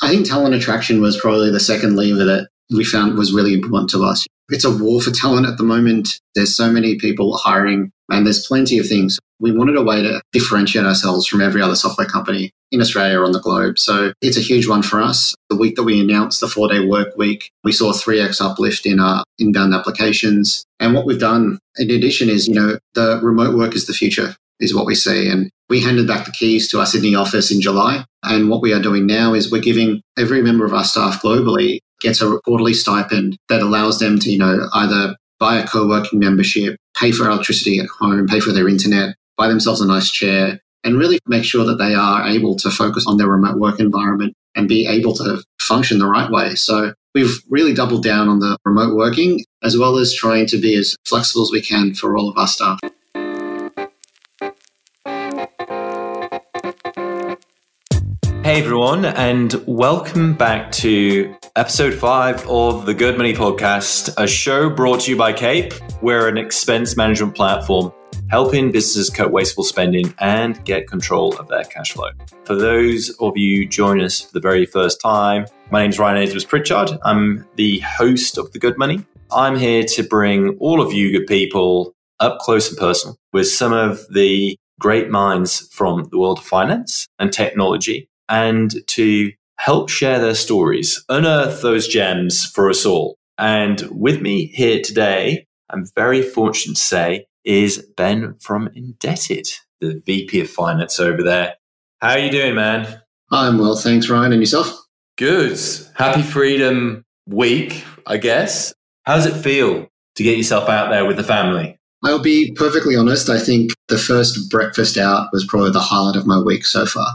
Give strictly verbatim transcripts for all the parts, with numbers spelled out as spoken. I think talent attraction was probably the second lever that we found was really important to us. It's a war for talent at the moment. There's so many people hiring and there's plenty of things. We wanted a way to differentiate ourselves from every other software company in Australia or on the globe. So it's a huge one for us. The week that we announced the four-day work week, we saw a three X uplift in our inbound applications. And what we've done in addition is, you know, the remote work is the future, is what we see. And we handed back the keys to our Sydney office in July. And what we are doing now is we're giving every member of our staff globally gets a quarterly stipend that allows them to, you know, either buy a co-working membership, pay for electricity at home, pay for their internet, buy themselves a nice chair, and really make sure that they are able to focus on their remote work environment and be able to function the right way. So we've really doubled down on the remote working, as well as trying to be as flexible as we can for all of our staff. Hey everyone, and welcome back to episode five of the Good Money podcast, a show brought to you by CAPE. We're an expense management platform helping businesses cut wasteful spending and get control of their cash flow. For those of you joining us for the very first time, my name is Ryan Adams Pritchard. I'm the host of the Good Money. I'm here to bring all of you good people up close and personal with some of the great minds from the world of finance and technology, and to help share their stories, unearth those gems for us all. And with me here today, I'm very fortunate to say, is Ben from InDebted, the V P of Finance over there. How are you doing, man? I'm well, thanks, Ryan. And yourself? Good. Happy Freedom Week, I guess. How does it feel to get yourself out there with the family? I'll be perfectly honest. I think the first breakfast out was probably the highlight of my week so far.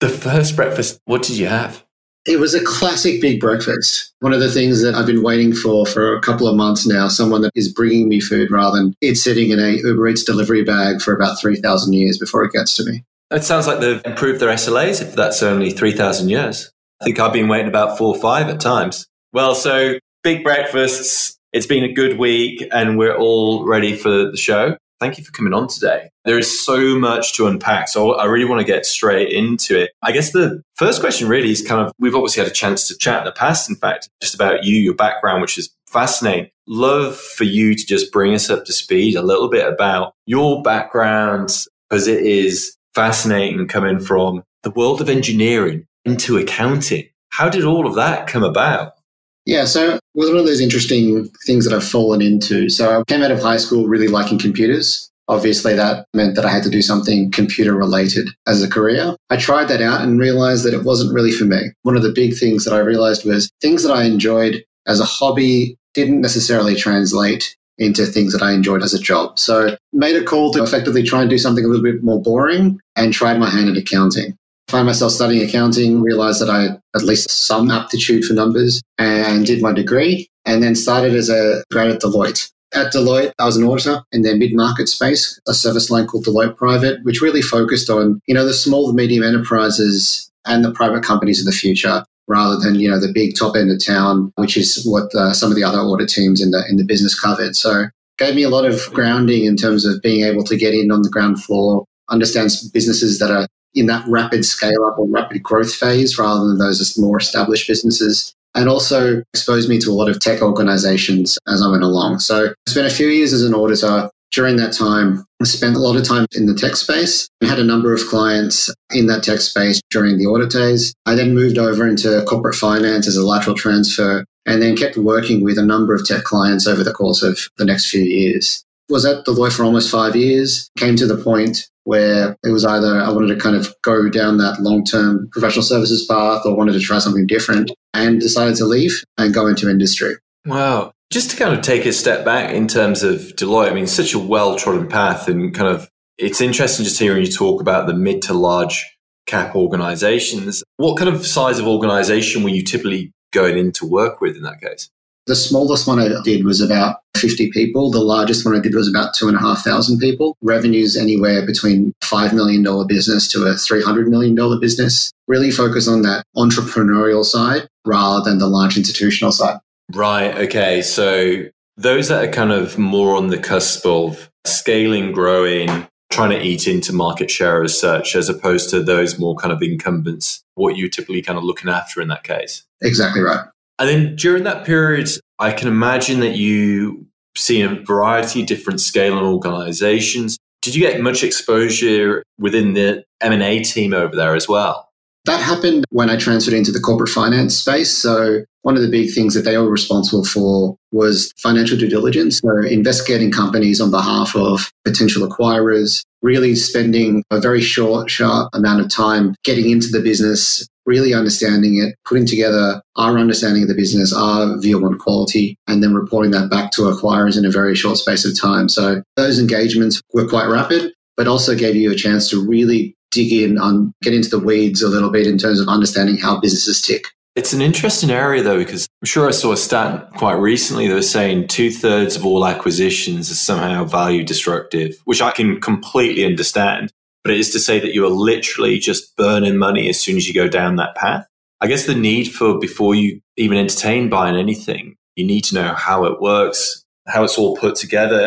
The first breakfast, what did you have? It was a classic big breakfast. One of the things that I've been waiting for for a couple of months now, someone that is bringing me food rather than it sitting in a Uber Eats delivery bag for about three thousand years before it gets to me. It sounds like they've improved their S L As if that's only three thousand years. I think I've been waiting about four or five at times. Well, so big breakfasts. It's been a good week and we're all ready for the show. Thank you for coming on today. There is so much to unpack, so I really want to get straight into it. I guess the first question really is kind of, we've obviously had a chance to chat in the past, in fact, just about you, your background, which is fascinating. Love for you to just bring us up to speed a little bit about your background, because it is fascinating coming from the world of engineering into accounting. How did all of that come about? Yeah, so it was one of those interesting things that I've fallen into. So I came out of high school really liking computers. Obviously, that meant that I had to do something computer-related as a career. I tried that out and realized that it wasn't really for me. One of the big things that I realized was things that I enjoyed as a hobby didn't necessarily translate into things that I enjoyed as a job. So made a call to effectively try and do something a little bit more boring and tried my hand at accounting. Find myself studying accounting, realized that I had at least some aptitude for numbers and did my degree and then started as a grad at Deloitte. At Deloitte, I was an auditor in their mid-market space, a service line called Deloitte Private, which really focused on, you know, the small to medium enterprises and the private companies of the future rather than, you know, the big top end of town, which is what uh, some of the other audit teams in the in the business covered. So gave me a lot of grounding in terms of being able to get in on the ground floor, understand businesses that are in that rapid scale-up or rapid growth phase rather than those more established businesses, and also exposed me to a lot of tech organizations as I went along. So I spent a few years as an auditor. During that time, I spent a lot of time in the tech space. I had a number of clients in that tech space during the audit days. I then moved over into corporate finance as a lateral transfer and then kept working with a number of tech clients over the course of the next few years. Was at Deloitte for almost five years, came to the point where it was either I wanted to kind of go down that long-term professional services path or wanted to try something different and decided to leave and go into industry. Wow. Just to kind of take a step back in terms of Deloitte, I mean, such a well-trodden path and kind of, it's interesting just hearing you talk about the mid to large cap organizations. What kind of size of organization were you typically going in to work with in that case? The smallest one I did was about fifty people. The largest one I did was about two and a half thousand people. Revenues anywhere between five million dollars business to a three hundred million dollars business. Really focus on that entrepreneurial side rather than the large institutional side. Right. Okay. So those that are kind of more on the cusp of scaling, growing, trying to eat into market share as such, as opposed to those more kind of incumbents, what you're typically kind of looking after in that case. Exactly right. And then during that period, I can imagine that you see a variety of different scale and organizations. Did you get much exposure within the M and A team over there as well? That happened when I transferred into the corporate finance space. So one of the big things that they were responsible for was financial due diligence. So investigating companies on behalf of potential acquirers, really spending a very short, sharp amount of time getting into the business, really understanding it, putting together our understanding of the business, our view on quality, and then reporting that back to acquirers in a very short space of time. So those engagements were quite rapid, but also gave you a chance to really dig in on, get into the weeds a little bit in terms of understanding how businesses tick. It's an interesting area though, because I'm sure I saw a stat quite recently that was saying two thirds of all acquisitions are somehow value destructive, which I can completely understand. But it is to say that you are literally just burning money as soon as you go down that path. I guess the need for, before you even entertain buying anything, you need to know how it works, how it's all put together.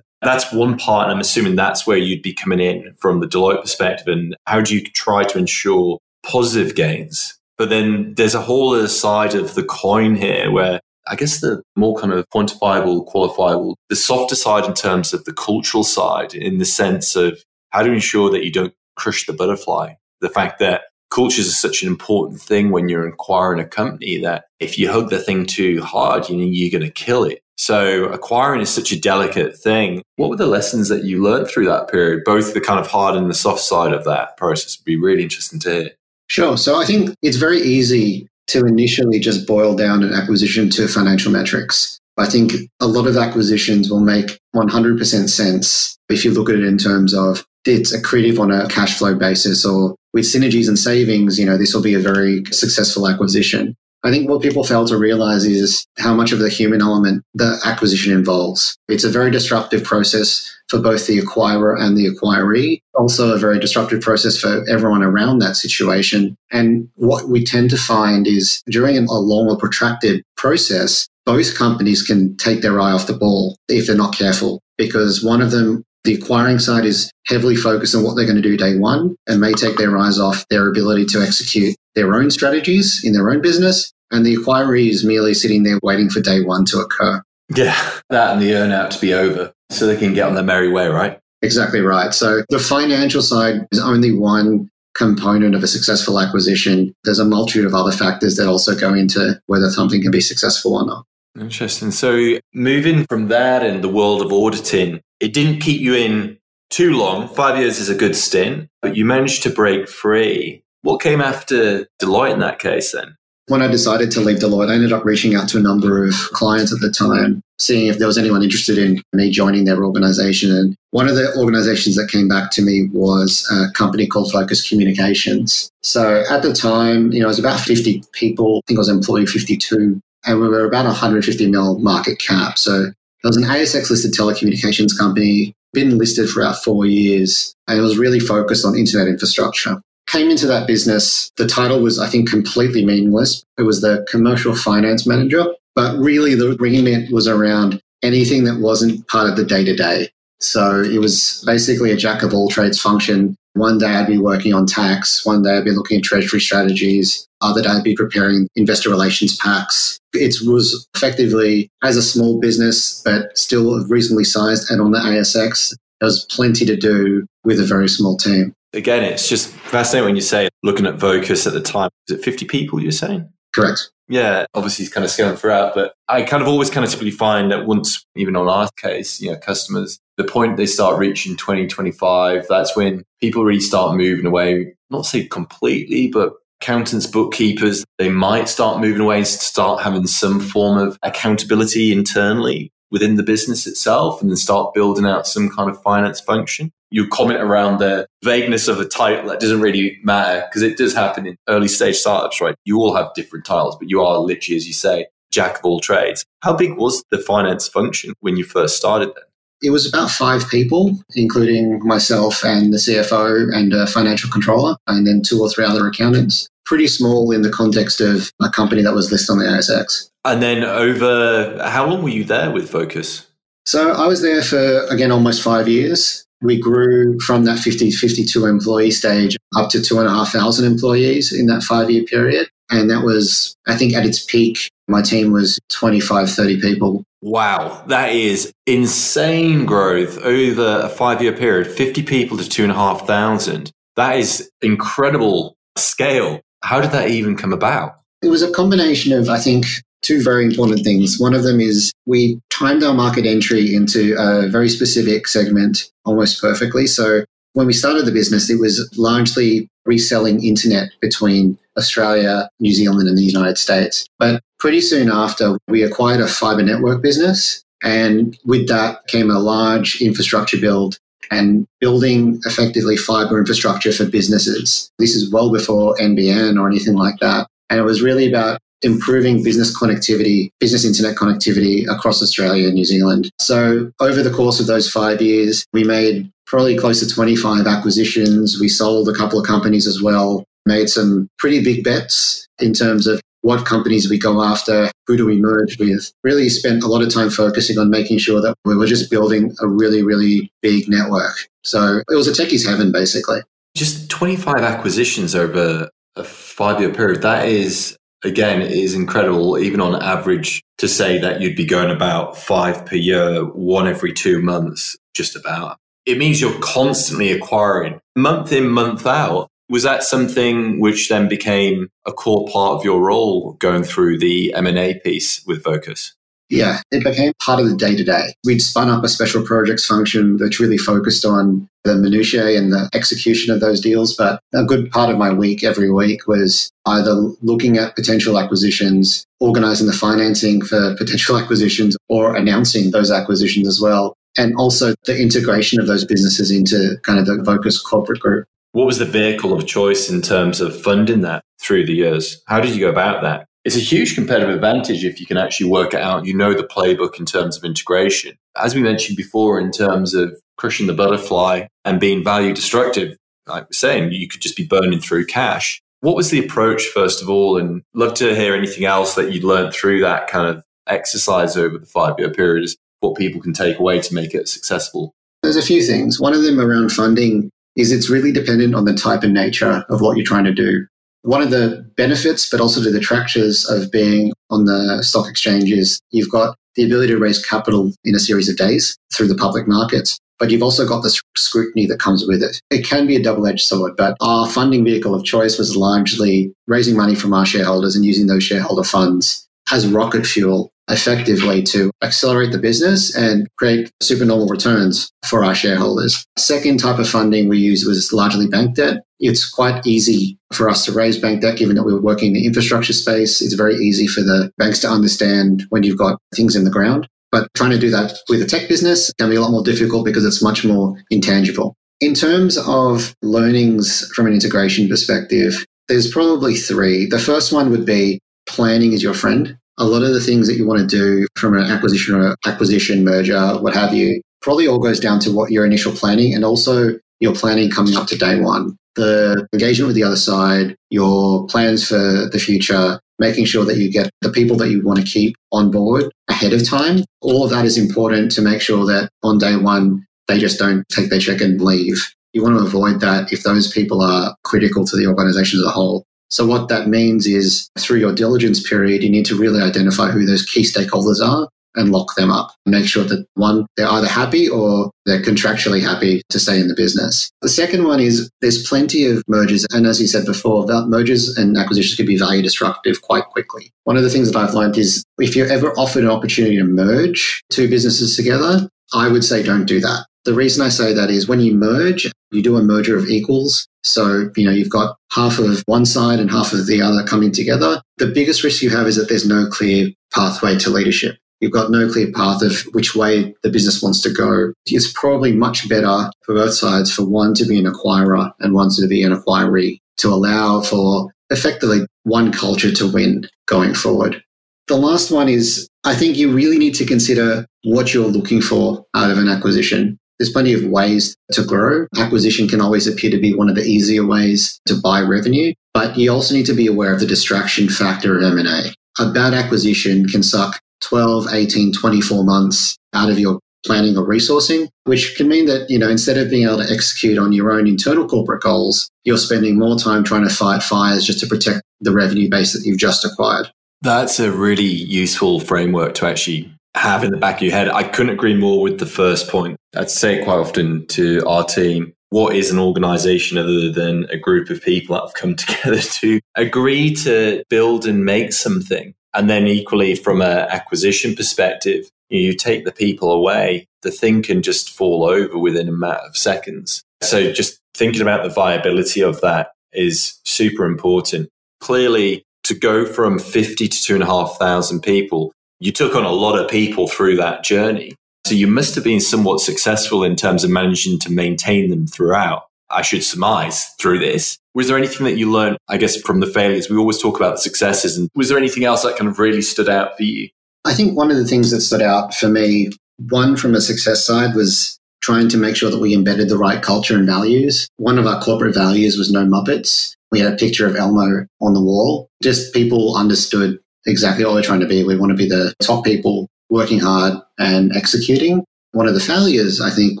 And that's one part. And I'm assuming that's where you'd be coming in from the Deloitte perspective. And how do you try to ensure positive gains? But then there's a whole other side of the coin here where I guess the more kind of quantifiable, qualifiable, the softer side in terms of the cultural side, in the sense of how to ensure that you don't crush the butterfly. The fact that cultures are such an important thing when you're acquiring a company, that if you hug the thing too hard, you know, you're going to kill it. So acquiring is such a delicate thing. What were the lessons that you learned through that period, both the kind of hard and the soft side of that process? Would be really interesting to hear. Sure. So I think it's very easy to initially just boil down an acquisition to financial metrics. I think a lot of acquisitions will make one hundred percent sense if you look at it in terms of it's accretive on a cash flow basis, or with synergies and savings, you know, this will be a very successful acquisition. I think what people fail to realize is how much of the human element the acquisition involves. It's a very disruptive process for both the acquirer and the acquiree, also a very disruptive process for everyone around that situation. And what we tend to find is during a long or protracted process, both companies can take their eye off the ball if they're not careful, because one of them, the acquiring side, is heavily focused on what they're going to do day one and may take their eyes off their ability to execute their own strategies in their own business. And the acquiree is merely sitting there waiting for day one to occur. Yeah, that and the earn out to be over so they can get on their merry way, right? Exactly right. So the financial side is only one component of a successful acquisition. There's a multitude of other factors that also go into whether something can be successful or not. Interesting. So moving from that and the world of auditing, it didn't keep you in too long. Five years is a good stint, but you managed to break free. What came after Deloitte in that case then? When I decided to leave Deloitte, I ended up reaching out to a number of clients at the time, seeing if there was anyone interested in me joining their organization. And one of the organizations that came back to me was a company called Vocus Communications. So at the time, you know, it was about fifty people. I think I was employee fifty-two, and we were about one hundred fifty mil market cap. So it was an A S X listed telecommunications company, been listed for about four years, and it was really focused on internet infrastructure. Came into that business, the title was, I think, completely meaningless. It was the commercial finance manager, but really the remit was around anything that wasn't part of the day-to-day. So it was basically a jack of all trades function. One day I'd be working on tax, one day I'd be looking at treasury strategies, other day I'd be preparing investor relations packs. It was effectively, as a small business, but still reasonably sized and on the A S X, there was plenty to do with a very small team. Again, it's just fascinating when you say, looking at Vocus at the time, is it fifty people you're saying? Correct. Yeah, obviously it's kind of scaling throughout, but I kind of always kind of typically find that once, even on our case, you know, customers, the point they start reaching twenty, twenty-five, that's when people really start moving away, not say completely, but accountants, bookkeepers, they might start moving away and start having some form of accountability internally within the business itself, and then start building out some kind of finance function. You comment around the vagueness of a title that doesn't really matter, because it does happen in early stage startups, right? You all have different titles, but you are literally, as you say, jack of all trades. How big was the finance function when you first started then? It was about five people, including myself and the C F O and a financial controller, and then two or three other accountants. Pretty small in the context of a company that was listed on the A S X. And then over, how long were you there with Vocus? So I was there for, again, almost five years. We grew from that fifty, fifty-two employee stage up to two and a half thousand employees in that five-year period. And that was, I think at its peak, my team was twenty-five, thirty people. Wow, that is insane growth over a five-year period, fifty people to two and a half thousand. That is incredible scale. How did that even come about? It was a combination of, I think, two very important things. One of them is we timed our market entry into a very specific segment almost perfectly. So when we started the business, it was largely reselling internet between Australia, New Zealand, and the United States. But pretty soon after, we acquired a fiber network business. And with that came a large infrastructure build and building effectively fiber infrastructure for businesses. This is well before N B N or anything like that. And it was really about improving business connectivity, business internet connectivity across Australia and New Zealand. So over the course of those five years, we made probably close to twenty-five acquisitions. We sold a couple of companies as well, made some pretty big bets in terms of what companies we go after, who do we merge with. Really spent a lot of time focusing on making sure that we were just building a really, really big network. So it was a techie's heaven, basically. Just twenty-five acquisitions over a five-year period. That is... Again, it is incredible, even on average, to say that you'd be going about five per year, one every two months, just about. It means you're constantly acquiring, month in, month out. Was that something which then became a core part of your role going through the M and A piece with Vocus? Yeah, it became part of the day-to-day. We'd spun up a special projects function that's really focused on the minutiae and the execution of those deals. But a good part of my week every week was either looking at potential acquisitions, organizing the financing for potential acquisitions, or announcing those acquisitions as well. And also the integration of those businesses into kind of the Vocus corporate group. What was the vehicle of choice in terms of funding that through the years? How did you go about that? It's a huge competitive advantage if you can actually work it out. You know the playbook in terms of integration. As we mentioned before, in terms of crushing the butterfly and being value destructive, like we're saying, you could just be burning through cash. What was the approach, first of all? And love to hear anything else that you'd learned through that kind of exercise over the five-year period is what people can take away to make it successful. There's a few things. One of them around funding is it's really dependent on the type and nature of what you're trying to do. One of the benefits, but also the detractors of being on the stock exchange is you've got the ability to raise capital in a series of days through the public markets, but you've also got the scrutiny that comes with it. It can be a double-edged sword, but our funding vehicle of choice was largely raising money from our shareholders and using those shareholder funds as rocket fuel effectively to accelerate the business and create supernormal returns for our shareholders. Second type of funding we used was largely bank debt. It's quite easy for us to raise bank debt, given that we were working in the infrastructure space. It's very easy for the banks to understand when you've got things in the ground. But trying to do that with a tech business can be a lot more difficult because it's much more intangible. In terms of learnings from an integration perspective, there's probably three. The first one would be planning is your friend. A lot of the things that you want to do from an acquisition or acquisition merger, what have you, probably all goes down to what your initial planning and also your planning coming up to day one. The engagement with the other side, your plans for the future, making sure that you get the people that you want to keep on board ahead of time. All of that is important to make sure that on day one, they just don't take their check and leave. You want to avoid that if those people are critical to the organization as a whole. So what that means is through your diligence period, you need to really identify who those key stakeholders are and lock them up. Make sure that, one, they're either happy or they're contractually happy to stay in the business. The second one is there's plenty of mergers. And as you said before, mergers and acquisitions can be value destructive quite quickly. One of the things that I've learned is if you're ever offered an opportunity to merge two businesses together, I would say don't do that. The reason I say that is when you merge, you do a merger of equals. So, you know, you've got half of one side and half of the other coming together. The biggest risk you have is that there's no clear pathway to leadership. You've got no clear path of which way the business wants to go. It's probably much better for both sides for one to be an acquirer and one to be an acquiree to allow for effectively one culture to win going forward. The last one is I think you really need to consider what you're looking for out of an acquisition. There's plenty of ways to grow. Acquisition can always appear to be one of the easier ways to buy revenue, but you also need to be aware of the distraction factor of M and A. A bad acquisition can suck twelve, eighteen, twenty-four months out of your planning or resourcing, which can mean that, you know, instead of being able to execute on your own internal corporate goals, you're spending more time trying to fight fires just to protect the revenue base that you've just acquired. That's a really useful framework to actually have in the back of your head. I couldn't agree more with the first point. I'd say quite often to our team, what is an organization other than a group of people that have come together to agree to build and make something? And then equally from an acquisition perspective, you take the people away, the thing can just fall over within a matter of seconds. So just thinking about the viability of that is super important. Clearly, to go from fifty to two and a half thousand people, you took on a lot of people through that journey. So you must have been somewhat successful in terms of managing to maintain them throughout, I should surmise, through this. Was there anything that you learned, I guess, from the failures? We always talk about the successes. And was there anything else that kind of really stood out for you? I think one of the things that stood out for me, one from a success side, was trying to make sure that we embedded the right culture and values. One of our corporate values was no Muppets. We had a picture of Elmo on the wall. Just people understood exactly what we're trying to be. We want to be the top people working hard and executing. One of the failures, I think,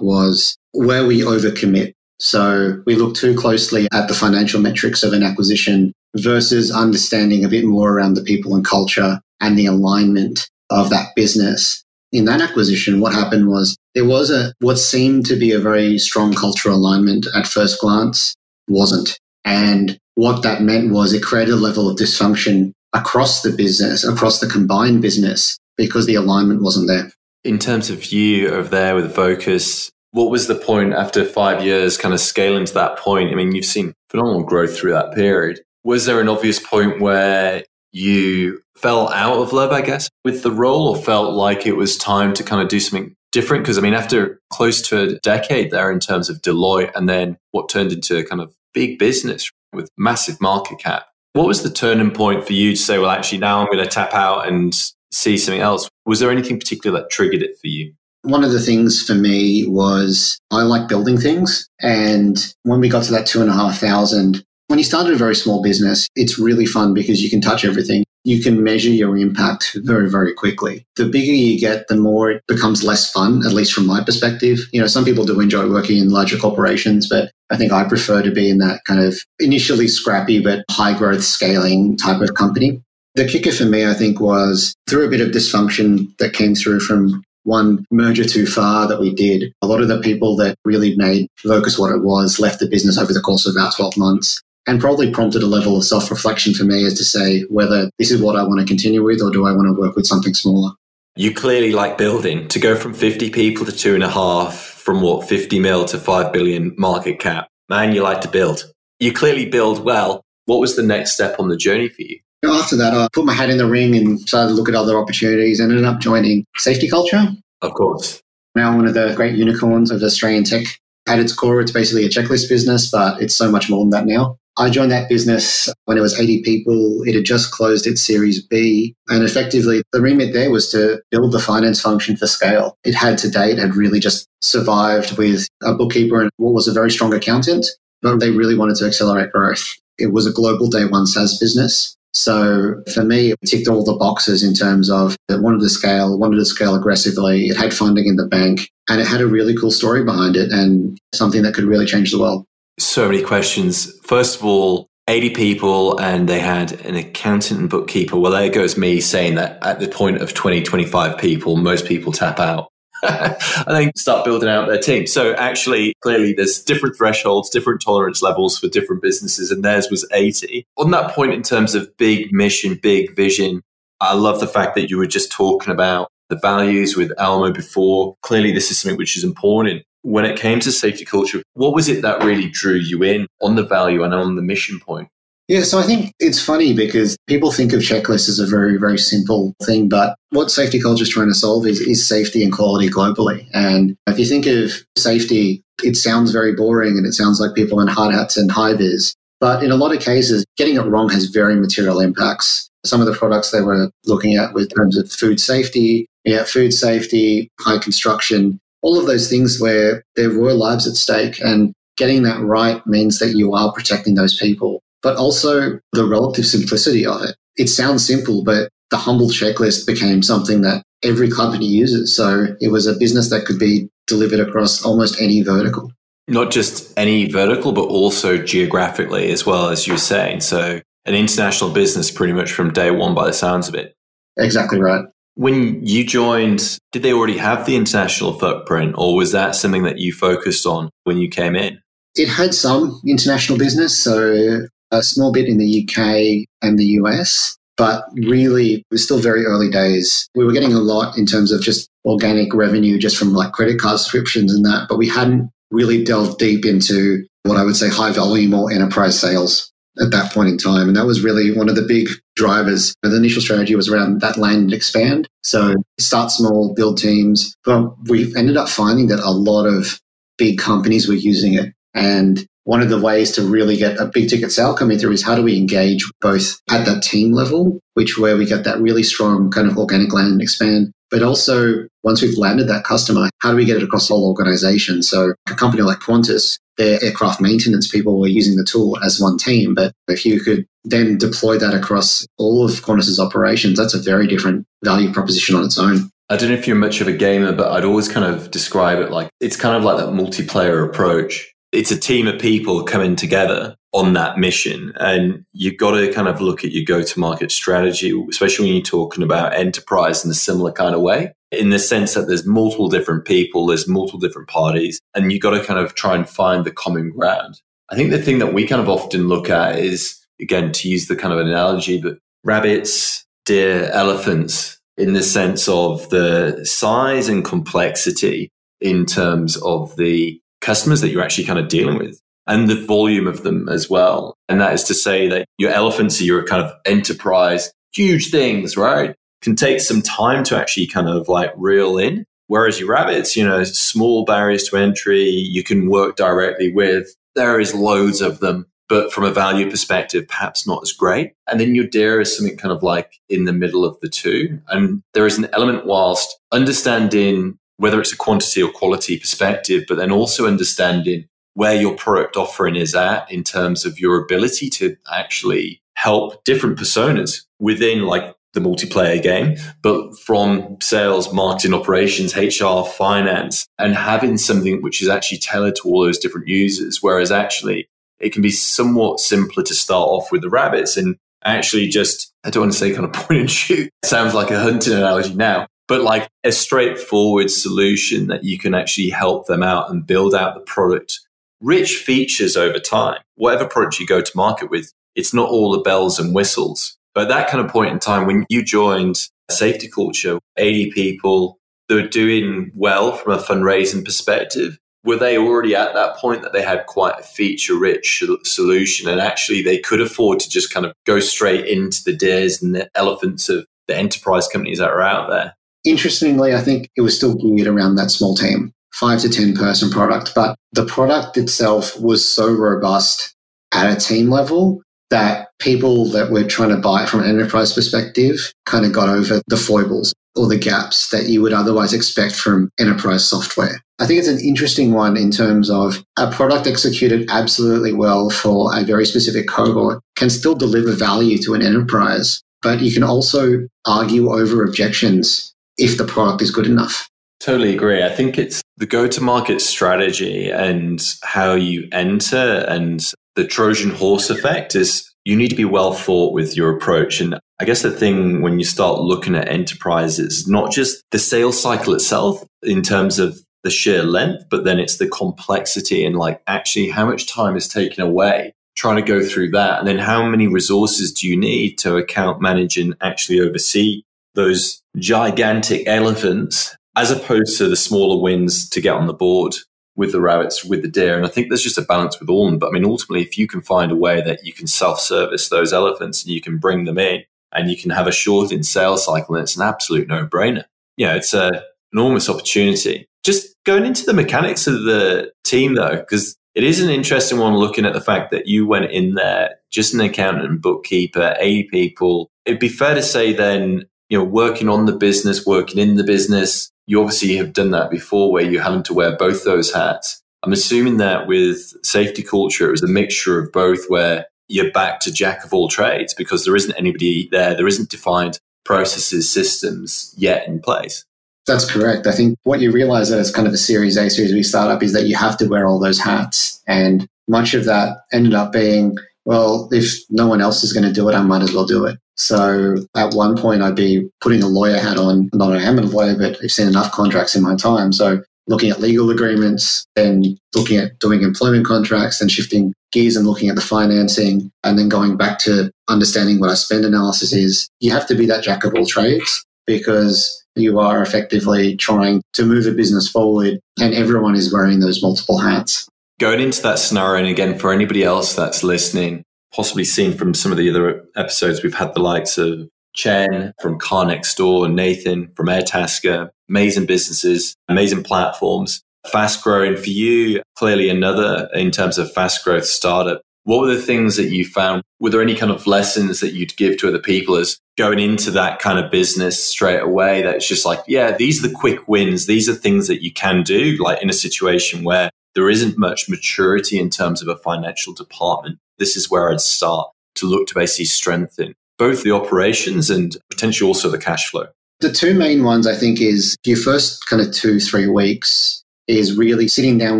was where we overcommit. So we look too closely at the financial metrics of an acquisition versus understanding a bit more around the people and culture and the alignment of that business. In that acquisition, what happened was there was a what seemed to be a very strong cultural alignment at first glance wasn't. And what that meant was it created a level of dysfunction across the business, across the combined business, because the alignment wasn't there. In terms of you over there with Vocus, what was the point after five years kind of scaling to that point? I mean, you've seen phenomenal growth through that period. Was there an obvious point where you fell out of love, I guess, with the role, or felt like it was time to kind of do something different? Because I mean, after close to a decade there in terms of Deloitte and then what turned into a kind of big business with massive market cap, what was the turning point for you to say, well, actually now I'm going to tap out and see something else? Was there anything particular that triggered it for you? One of the things for me was I like building things. And when we got to that two and a half thousand, when you started a very small business, it's really fun because you can touch everything. You can measure your impact very, very quickly. The bigger you get, the more it becomes less fun, at least from my perspective. You know, some people do enjoy working in larger corporations, but I think I prefer to be in that kind of initially scrappy, but high growth scaling type of company. The kicker for me, I think, was through a bit of dysfunction that came through from one merger too far that we did. A lot of the people that really made Vocus what it was left the business over the course of about twelve months. And probably prompted a level of self-reflection for me as to say whether this is what I want to continue with or do I want to work with something smaller. You clearly like building. To go from fifty people to two and a half, from what, fifty mil to five billion market cap. Man, you like to build. You clearly build well. What was the next step on the journey for you? After that, I put my hat in the ring and started to look at other opportunities and ended up joining SafetyCulture. Of course. Now one of the great unicorns of Australian tech. At its core, it's basically a checklist business, but it's so much more than that now. I joined that business when it was eighty people. It had just closed its Series B. And effectively, the remit there was to build the finance function for scale. It had to date had really just survived with a bookkeeper and what was a very strong accountant, but they really wanted to accelerate growth. It was a global day one SaaS business. So for me, it ticked all the boxes in terms of it wanted to scale, wanted to scale aggressively. It had funding in the bank and it had a really cool story behind it and something that could really change the world. So many questions. First of all, eighty people and they had an accountant and bookkeeper. Well, there goes me saying that at the point of twenty, twenty-five people, most people tap out and they start building out their team. So actually, clearly there's different thresholds, different tolerance levels for different businesses, and theirs was eighty. On that point, in terms of big mission, big vision, I love the fact that you were just talking about the values with Elmo before. Clearly, this is something which is important. When it came to SafetyCulture, what was it that really drew you in on the value and on the mission point? Yeah, so I think it's funny because people think of checklists as a very, very simple thing, but what SafetyCulture is trying to solve is, is safety and quality globally. And if you think of safety, it sounds very boring and it sounds like people in hard hats and high-vis. But in a lot of cases, getting it wrong has very material impacts. Some of the products they were looking at with terms of food safety, yeah, food safety, high construction, all of those things where there were lives at stake, and getting that right means that you are protecting those people, but also the relative simplicity of it. It sounds simple, but the humble checklist became something that every company uses. So it was a business that could be delivered across almost any vertical. Not just any vertical, but also geographically as well, as you're saying. So an international business pretty much from day one by the sounds of it. Exactly right. When you joined, did they already have the international footprint, or was that something that you focused on when you came in? It had some international business, so a small bit in the U K and the U S, but really it was still very early days. We were getting a lot in terms of just organic revenue just from like credit card subscriptions and that, but we hadn't really delved deep into what I would say high volume or enterprise sales at that point in time. And that was really one of the big drivers. The initial strategy was around that land and expand. So start small, build teams. But we ended up finding that a lot of big companies were using it. And one of the ways to really get a big ticket sale coming through is how do we engage both at that team level, which where we get that really strong kind of organic land and expand, but also once we've landed that customer, how do we get it across the whole organization? So a company like Qantas, their aircraft maintenance people were using the tool as one team. But if you could then deploy that across all of Qantas's operations, that's a very different value proposition on its own. I don't know if you're much of a gamer, but I'd always kind of describe it like it's kind of like that multiplayer approach. It's a team of people coming together on that mission. And you've got to kind of look at your go-to-market strategy, especially when you're talking about enterprise in a similar kind of way, in the sense that there's multiple different people, there's multiple different parties, and you've got to kind of try and find the common ground. I think the thing that we kind of often look at is, again, to use the kind of analogy, but rabbits, deer, elephants, in the sense of the size and complexity in terms of the customers that you're actually kind of dealing with and the volume of them as well. And that is to say that your elephants are your kind of enterprise, huge things, right? Can take some time to actually kind of like reel in. Whereas your rabbits, you know, small barriers to entry, you can work directly with. There is loads of them, but from a value perspective, perhaps not as great. And then your deer is something kind of like in the middle of the two. And there is an element whilst understanding whether it's a quantity or quality perspective, but then also understanding where your product offering is at in terms of your ability to actually help different personas within like the multiplayer game, but from sales, marketing, operations, H R, finance, and having something which is actually tailored to all those different users. Whereas actually it can be somewhat simpler to start off with the rabbits and actually just, I don't want to say kind of point and shoot. It sounds like a hunting analogy now. But like a straightforward solution that you can actually help them out and build out the product. Rich features over time. Whatever product you go to market with, it's not all the bells and whistles. But that kind of point in time, when you joined SafetyCulture, eighty people, they were doing well from a fundraising perspective. Were they already at that point that they had quite a feature-rich solution and actually they could afford to just kind of go straight into the deers and the elephants of the enterprise companies that are out there? Interestingly, I think it was still geared around that small team, five to ten person product. But the product itself was so robust at a team level that people that were trying to buy it from an enterprise perspective kind of got over the foibles or the gaps that you would otherwise expect from enterprise software. I think it's an interesting one in terms of a product executed absolutely well for a very specific cohort can still deliver value to an enterprise, but you can also argue over objections if the product is good enough. Totally agree. I think it's the go-to-market strategy and how you enter and the Trojan horse effect is you need to be well thought with your approach. And I guess the thing when you start looking at enterprise, it's not just the sales cycle itself in terms of the sheer length, but then it's the complexity and like actually how much time is taken away trying to go through that. And then how many resources do you need to account manage and actually oversee those gigantic elephants, as opposed to the smaller wins to get on the board with the rabbits, with the deer. And I think there's just a balance with all of them. But I mean, ultimately, if you can find a way that you can self-service those elephants and you can bring them in and you can have a shortened sales cycle, and it's an absolute no-brainer. You know, it's an enormous opportunity. Just going into the mechanics of the team, though, because it is an interesting one looking at the fact that you went in there, just an accountant and bookkeeper, eighty people. It'd be fair to say then, you know, working on the business, working in the business, you obviously have done that before where you had to wear both those hats. I'm assuming that with SafetyCulture, it was a mixture of both where you're back to jack of all trades because there isn't anybody there. There isn't defined processes, systems yet in place. That's correct. I think what you realize that it's kind of a Series A, Series B startup is that you have to wear all those hats. And much of that ended up being, well, if no one else is going to do it, I might as well do it. So at one point, I'd be putting a lawyer hat on. Not that I am a lawyer, but I've seen enough contracts in my time. So looking at legal agreements, then looking at doing employment contracts, then shifting gears and looking at the financing, and then going back to understanding what our spend analysis is. You have to be that jack of all trades because you are effectively trying to move a business forward and everyone is wearing those multiple hats. Going into that scenario, and again, for anybody else that's listening, possibly seen from some of the other episodes, we've had the likes of Chen from Car Next Door, Nathan from Airtasker, amazing businesses, amazing platforms, fast growing. For you, clearly another in terms of fast growth startup. What were the things that you found? Were there any kind of lessons that you'd give to other people as going into that kind of business straight away? That it's just like, yeah, these are the quick wins. These are things that you can do, like in a situation where there isn't much maturity in terms of a financial department. This is where I'd start to look to basically strengthen both the operations and potentially also the cash flow. The two main ones, I think, is your first kind of two, three weeks is really sitting down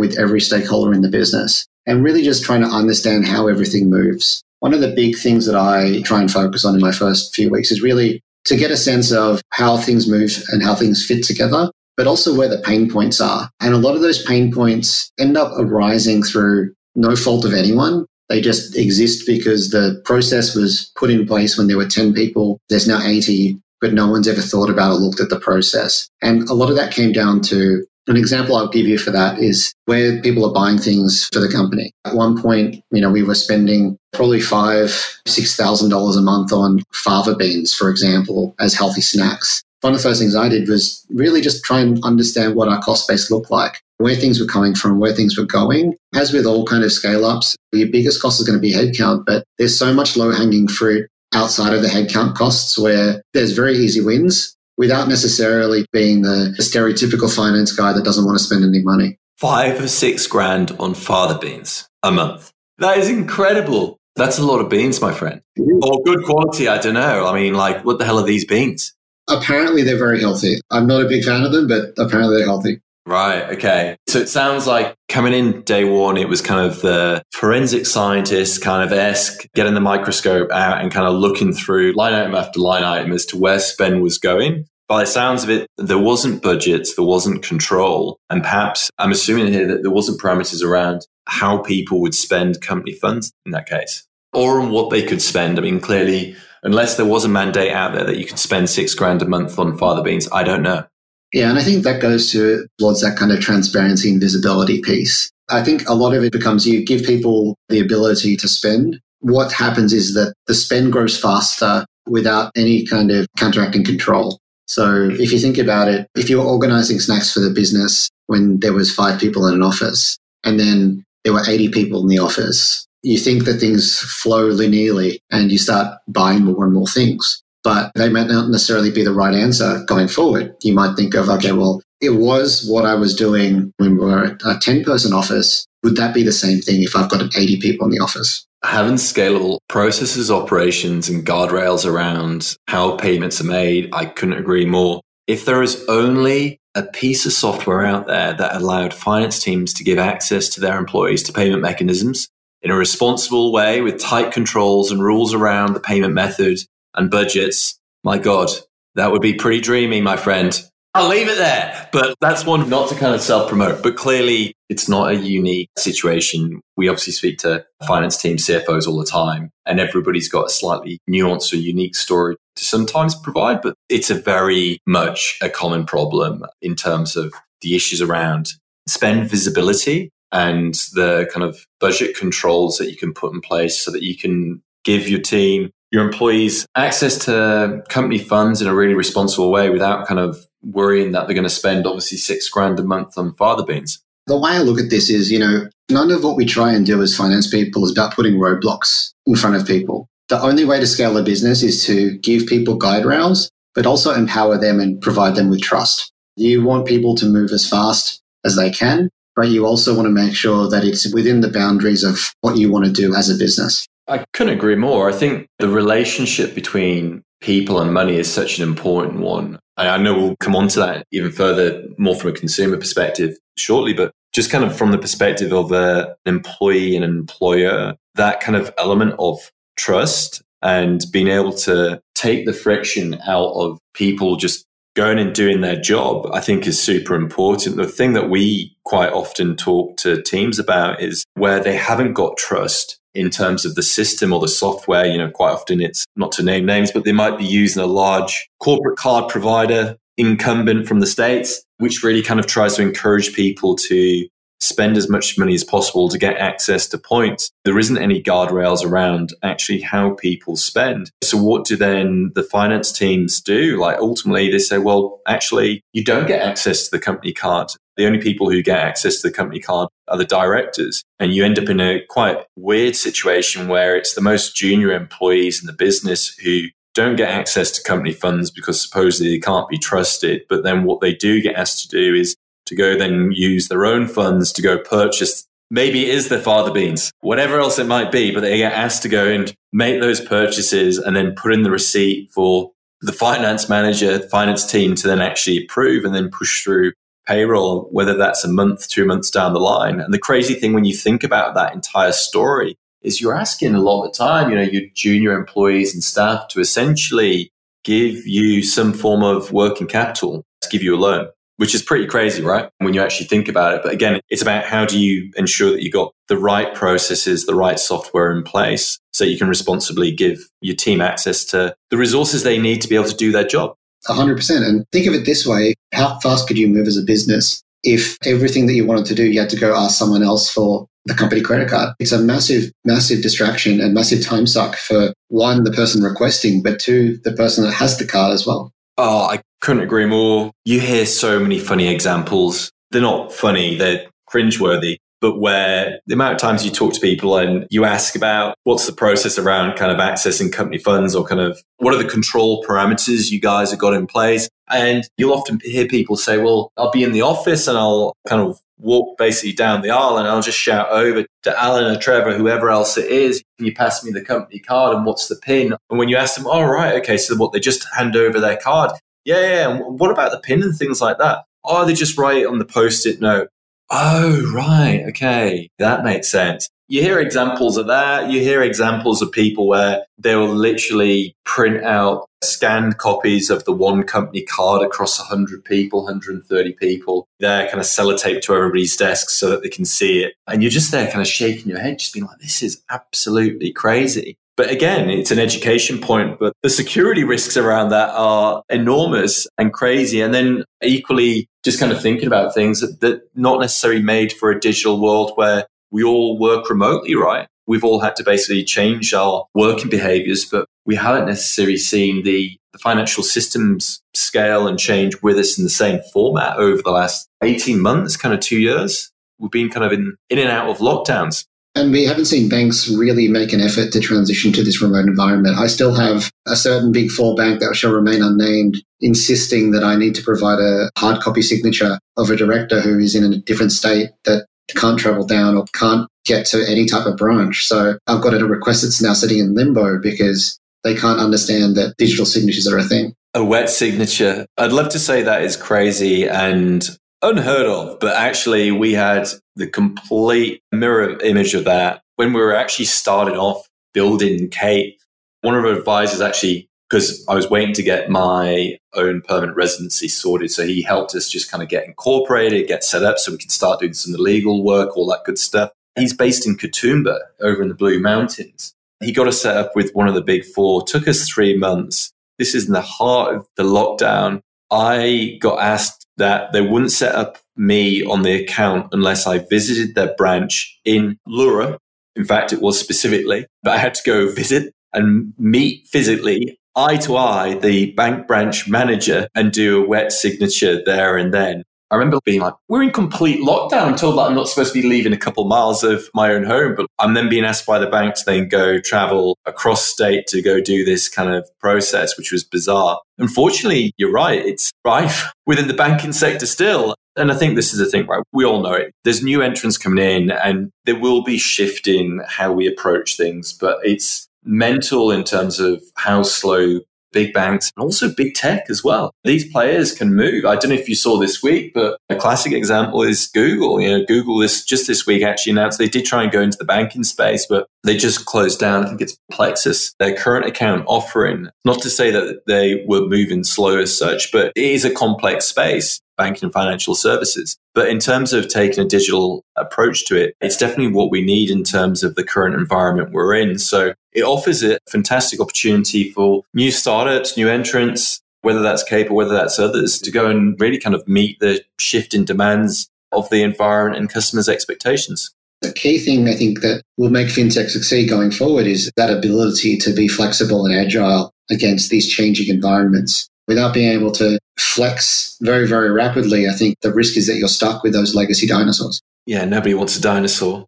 with every stakeholder in the business and really just trying to understand how everything moves. One of the big things that I try and focus on in my first few weeks is really to get a sense of how things move and how things fit together, but also where the pain points are. And a lot of those pain points end up arising through no fault of anyone. They just exist because the process was put in place when there were ten people. There's now eighty, but no one's ever thought about or looked at the process. And a lot of that came down to, an example I'll give you for that is where people are buying things for the company. At one point, you know, we were spending probably five, six thousand dollars a month on fava beans, for example, as healthy snacks. One of the first things I did was really just try and understand what our cost base looked like, where things were coming from, where things were going. As with all kind of scale-ups, your biggest cost is going to be headcount, but there's so much low-hanging fruit outside of the headcount costs where there's very easy wins without necessarily being the stereotypical finance guy that doesn't want to spend any money. Five or six grand on fava beans a month. That is incredible. That's a lot of beans, my friend. Or good quality, I don't know. I mean, like, what the hell are these beans? Apparently, they're very healthy. I'm not a big fan of them, but apparently they're healthy. Right. Okay. So it sounds like coming in day one, it was kind of the forensic scientist kind of esque, getting the microscope out and kind of looking through line item after line item as to where spend was going. By the sounds of it, there wasn't budgets, there wasn't control. And perhaps I'm assuming here that there wasn't parameters around how people would spend company funds in that case, or on what they could spend. I mean, clearly, unless there was a mandate out there that you could spend six grand a month on fava beans, I don't know. Yeah, and I think that goes to towards that kind of transparency and visibility piece. I think a lot of it becomes you give people the ability to spend. What happens is that the spend grows faster without any kind of counteracting control. So if you think about it, if you were organizing snacks for the business when there was five people in an office and then there were eighty people in the office, you think that things flow linearly and you start buying more and more things. But they might not necessarily be the right answer going forward. You might think of, okay, well, it was what I was doing when we were a ten-person office. Would that be the same thing if I've got eighty people in the office? Having scalable processes, operations, and guardrails around how payments are made, I couldn't agree more. If there is only a piece of software out there that allowed finance teams to give access to their employees to payment mechanisms in a responsible way with tight controls and rules around the payment method, and budgets, my God, that would be pretty dreamy, my friend. I'll leave it there. But that's one not to kind of self-promote. But clearly, it's not a unique situation. We obviously speak to finance team C F Os all the time, and everybody's got a slightly nuanced or unique story to sometimes provide. But it's a very much a common problem in terms of the issues around spend visibility and the kind of budget controls that you can put in place so that you can give your team, your employees, access to company funds in a really responsible way without kind of worrying that they're going to spend obviously six grand a month on fava beans. The way I look at this is, you know, none of what we try and do as finance people is about putting roadblocks in front of people. The only way to scale a business is to give people guide rails, but also empower them and provide them with trust. You want people to move as fast as they can, but you also want to make sure that it's within the boundaries of what you want to do as a business. I couldn't agree more. I think the relationship between people and money is such an important one. And I know we'll come on to that even further, more from a consumer perspective shortly, but just kind of from the perspective of a, an employee and an employer, that kind of element of trust and being able to take the friction out of people just going and doing their job, I think is super important. The thing that we quite often talk to teams about is where they haven't got trust in terms of the system or the software. You know, quite often it's, not to name names, but they might be using a large corporate card provider incumbent from the States, which really kind of tries to encourage people to spend as much money as possible to get access to points. There isn't any guardrails around actually how people spend. So what do then the finance teams do? Like ultimately they say, well, actually you don't get access to the company card. The only people who get access to the company card are the directors. And you end up in a quite weird situation where it's the most junior employees in the business who don't get access to company funds because supposedly they can't be trusted. But then what they do get asked to do is to go then use their own funds to go purchase, maybe it is their fava beans, whatever else it might be, but they get asked to go and make those purchases and then put in the receipt for the finance manager, the finance team to then actually approve and then push through payroll, whether that's a month, two months down the line. And the crazy thing when you think about that entire story is you're asking a lot of the time, you know, your junior employees and staff to essentially give you some form of working capital to give you a loan, which is pretty crazy, right? When you actually think about it. But again, it's about how do you ensure that you got the right processes, the right software in place so you can responsibly give your team access to the resources they need to be able to do their job. one hundred percent. And think of it this way, how fast could you move as a business if everything that you wanted to do, you had to go ask someone else for the company credit card? It's a massive, massive distraction and massive time suck for one, the person requesting, but two, the person that has the card as well. Oh, I couldn't agree more. You hear so many funny examples. They're not funny, they're cringeworthy, but where the amount of times you talk to people and you ask about what's the process around kind of accessing company funds or kind of what are the control parameters you guys have got in place? And you'll often hear people say, well, I'll be in the office and I'll kind of walk basically down the aisle and I'll just shout over to Alan or Trevor, whoever else it is, can you pass me the company card and what's the PIN? And when you ask them, oh, right, okay, so what, they just hand over their card. Yeah, yeah, and what about the PIN and things like that? Oh, they just write it on the Post-it note. Oh, right, okay, that makes sense. You hear examples of that. You hear examples of people where they will literally print out scanned copies of the one company card across one hundred people, one hundred thirty people. They're kind of sellotape to everybody's desk so that they can see it. And you're just there kind of shaking your head, just being like, this is absolutely crazy. But again, it's an education point, but the security risks around that are enormous and crazy. And then equally just kind of thinking about things that, that not necessarily made for a digital world where we all work remotely, right? We've all had to basically change our working behaviors, but we haven't necessarily seen the, the financial systems scale and change with us in the same format over the last eighteen months, kind of two years. We've been kind of in, in and out of lockdowns. And we haven't seen banks really make an effort to transition to this remote environment. I still have a certain big four bank that shall remain unnamed, insisting that I need to provide a hard copy signature of a director who is in a different state that can't travel down or can't get to any type of branch. So I've got a request that's now sitting in limbo because they can't understand that digital signatures are a thing. A wet signature. I'd love to say that is crazy and unheard of, but actually we had the complete mirror image of that. When we were actually starting off building CAPE, one of our advisors actually, because I was waiting to get my own permanent residency sorted. So he helped us just kind of get incorporated, get set up so we could start doing some of the legal work, all that good stuff. He's based in Katoomba over in the Blue Mountains. He got us set up with one of the big four, took us three months. This is in the heart of the lockdown. I got asked that they wouldn't set up me on the account unless I visited their branch in Lura. In fact, it was specifically, but I had to go visit and meet physically eye to eye the bank branch manager and do a wet signature there and then. I remember being like, we're in complete lockdown. I'm told that I'm not supposed to be leaving a couple miles of my own home, but I'm then being asked by the bank to then go travel across state to go do this kind of process, which was bizarre. Unfortunately, you're right. It's rife within the banking sector still. And I think this is the thing, right? We all know it. There's new entrants coming in and there will be shifting how we approach things, but it's mental in terms of how slow big banks, and also big tech as well. These players can move. I don't know if you saw this week, but a classic example is Google. You know, Google this just this week actually announced they did try and go into the banking space, but they just closed down, I think it's Plexus, their current account offering. Not to say that they were moving slow as such, but it is a complex space, banking and financial services. But in terms of taking a digital approach to it, it's definitely what we need in terms of the current environment we're in. So it offers a fantastic opportunity for new startups, new entrants, whether that's CAPE or whether that's others, to go and really kind of meet the shift in demands of the environment and customers' expectations. The key thing I think that will make fintech succeed going forward is that ability to be flexible and agile against these changing environments. Without being able to flex very, very rapidly, I think the risk is that you're stuck with those legacy dinosaurs. Yeah, nobody wants a dinosaur.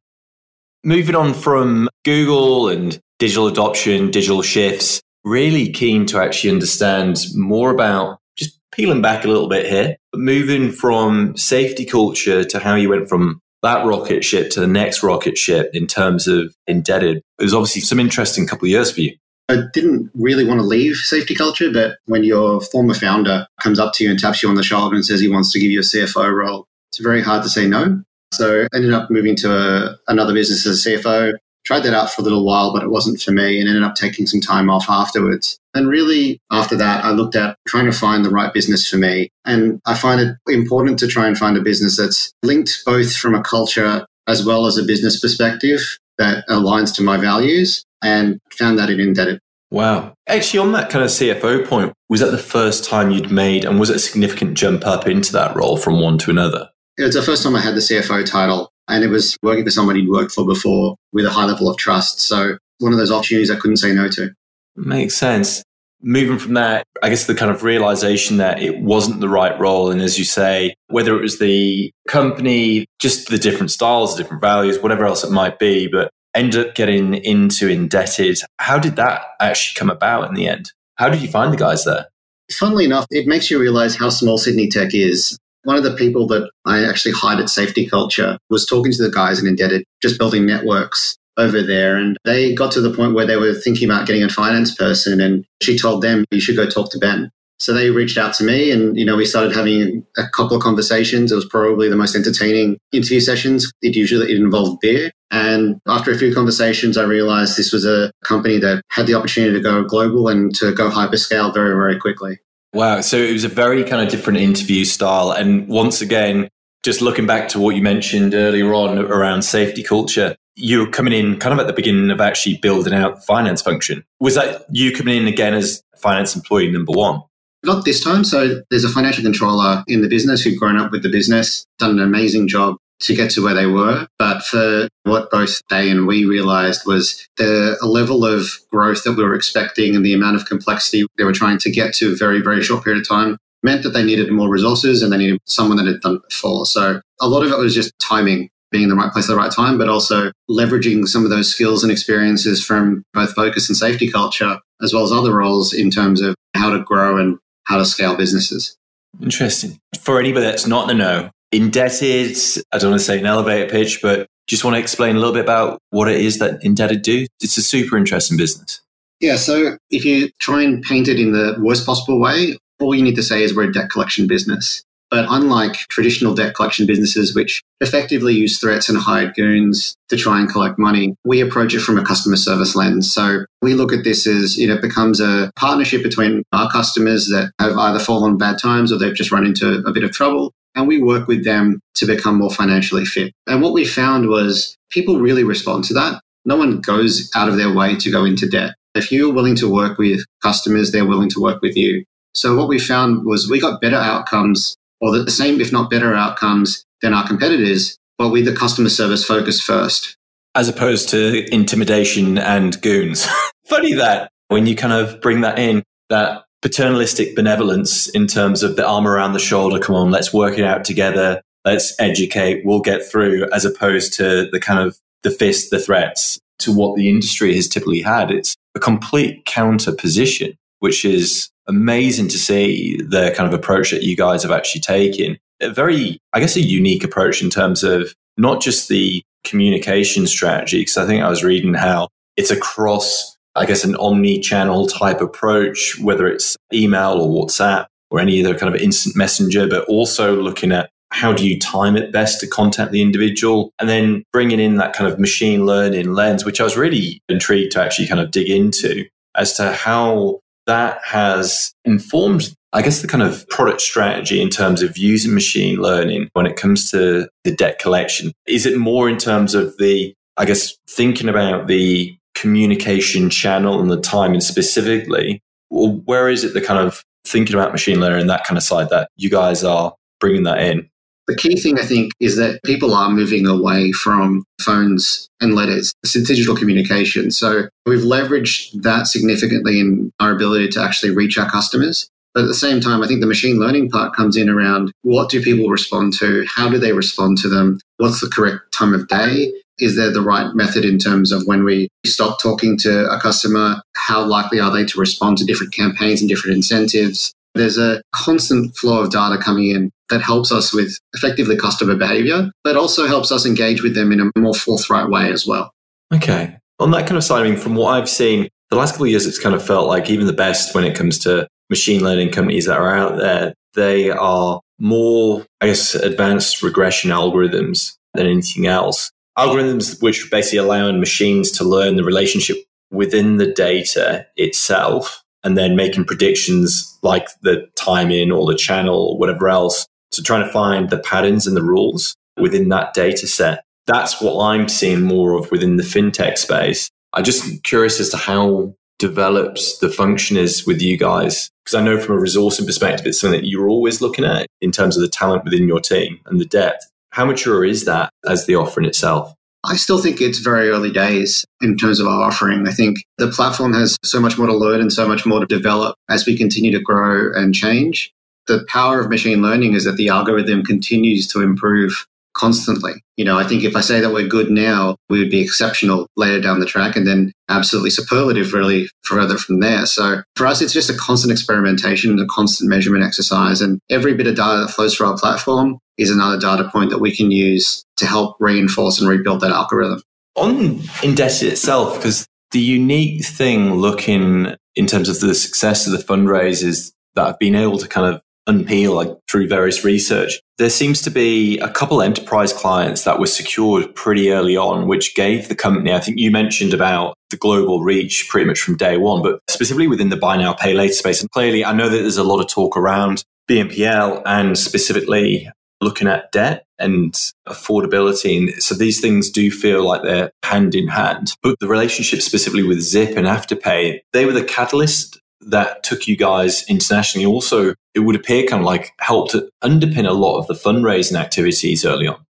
Moving on from Google and digital adoption, digital shifts, really keen to actually understand more about, just peeling back a little bit here, but moving from safety culture to how you went from that rocket ship to the next rocket ship in terms of indebted. It was obviously some interesting couple of years for you. I didn't really want to leave safety culture, but when your former founder comes up to you and taps you on the shoulder and says he wants to give you a C F O role, it's very hard to say no. So I ended up moving to a, another business as a C F O, tried that out for a little while, but it wasn't for me, and ended up taking some time off afterwards. And really, after that, I looked at trying to find the right business for me. And I find it important to try and find a business that's linked both from a culture as well as a business perspective that aligns to my values. And found that in InDebted. Wow. Actually, on that kind of C F O point, was that the first time you'd made, and was it a significant jump up into that role from one to another? It was the first time I had the C F O title, and it was working for someone he'd worked for before with a high level of trust. So one of those opportunities I couldn't say no to. Makes sense. Moving from that, I guess the kind of realization that it wasn't the right role. And as you say, whether it was the company, just the different styles, the different values, whatever else it might be, but end up getting into InDebted. How did that actually come about in the end? How did you find the guys there? Funnily enough, it makes you realize how small Sydney tech is. One of the people that I actually hired at Safety Culture was talking to the guys in InDebted, just building networks over there. And they got to the point where they were thinking about getting a finance person. And she told them, you should go talk to Ben. So they reached out to me and, you know, we started having a couple of conversations. It was probably the most entertaining interview sessions. It usually it involved beer. And after a few conversations, I realized this was a company that had the opportunity to go global and to go hyperscale very, very quickly. Wow. So it was a very kind of different interview style. And once again, just looking back to what you mentioned earlier on around safety culture, you were coming in kind of at the beginning of actually building out the finance function. Was that you coming in again as finance employee number one? Not this time. So there's a financial controller in the business who'd grown up with the business, done an amazing job to get to where they were. But for what both they and we realized was the level of growth that we were expecting and the amount of complexity they were trying to get to a very, very short period of time meant that they needed more resources and they needed someone that had done it before. So a lot of it was just timing, being in the right place at the right time, but also leveraging some of those skills and experiences from both Vocus and Safety Culture, as well as other roles in terms of how to grow and how to scale businesses. Interesting. For anybody that's not in the know, InDebted, I don't want to say an elevator pitch, but just want to explain a little bit about what it is that InDebted do. It's a super interesting business. Yeah. So if you try and paint it in the worst possible way, all you need to say is we're a debt collection business. But unlike traditional debt collection businesses, which effectively use threats and hired goons to try and collect money, we approach it from a customer service lens. So we look at this as, you know, it becomes a partnership between our customers that have either fallen bad times or they've just run into a bit of trouble. And we work with them to become more financially fit. And what we found was people really respond to that. No one goes out of their way to go into debt. If you're willing to work with customers, they're willing to work with you. So what we found was we got better outcomes, or the same, if not better outcomes than our competitors, but with the customer service focus first. As opposed to intimidation and goons. Funny that when you kind of bring that in, that paternalistic benevolence in terms of the arm around the shoulder, come on, let's work it out together, let's educate, we'll get through, as opposed to the kind of the fist, the threats to what the industry has typically had. It's a complete counter position, which is amazing to see the kind of approach that you guys have actually taken. A very, I guess, a unique approach in terms of not just the communication strategy, because I think I was reading how it's across I guess, an omni-channel type approach, whether it's email or WhatsApp or any other kind of instant messenger, but also looking at how do you time it best to contact the individual, and then bringing in that kind of machine learning lens, which I was really intrigued to actually kind of dig into as to how that has informed, I guess, the kind of product strategy in terms of using machine learning when it comes to the debt collection. Is it more in terms of the, I guess, thinking about the communication channel and the timing specifically, or where is it the kind of thinking about machine learning and that kind of side that you guys are bringing that in? The key thing, I think, is that people are moving away from phones and letters. It's a digital communication. So we've leveraged that significantly in our ability to actually reach our customers. But at the same time, I think the machine learning part comes in around what do people respond to? How do they respond to them? What's the correct time of day? Is there the right method in terms of when we stop talking to a customer? How likely are they to respond to different campaigns and different incentives? There's a constant flow of data coming in that helps us with effectively customer behavior, but also helps us engage with them in a more forthright way as well. Okay. On that kind of side, I mean, from what I've seen, the last couple of years, it's kind of felt like even the best when it comes to machine learning companies that are out there, they are more, I guess, advanced regression algorithms than anything else. Algorithms which basically allow machines to learn the relationship within the data itself, and then making predictions like the timing or the channel or whatever else, to trying to find the patterns and the rules within that data set. That's what I'm seeing more of within the fintech space. I'm just curious as to how develops the function is with you guys, because I know from a resourcing perspective, it's something that you're always looking at in terms of the talent within your team and the depth. How mature is that as the offering itself? I still think it's very early days in terms of our offering. I think the platform has so much more to learn and so much more to develop as we continue to grow and change. The power of machine learning is that the algorithm continues to improve constantly. You know, I think if I say that we're good now, we would be exceptional later down the track, and then absolutely superlative really further from there. So for us, it's just a constant experimentation and a constant measurement exercise. And every bit of data that flows through our platform is another data point that we can use to help reinforce and rebuild that algorithm. On InDebted itself, because the unique thing looking in terms of the success of the fundraisers that I've been able to kind of unpeel like through various research, there seems to be a couple enterprise clients that were secured pretty early on, which gave the company, I think you mentioned about the global reach pretty much from day one, but specifically within the buy now, pay later space. And clearly, I know that there's a lot of talk around B N P L and specifically looking at debt and affordability. And so these things do feel like they're hand in hand. But the relationship specifically with Zip and Afterpay, they were the catalyst that took you guys internationally. Also, it would appear kind of like helped underpin a lot of the fundraising activities early on.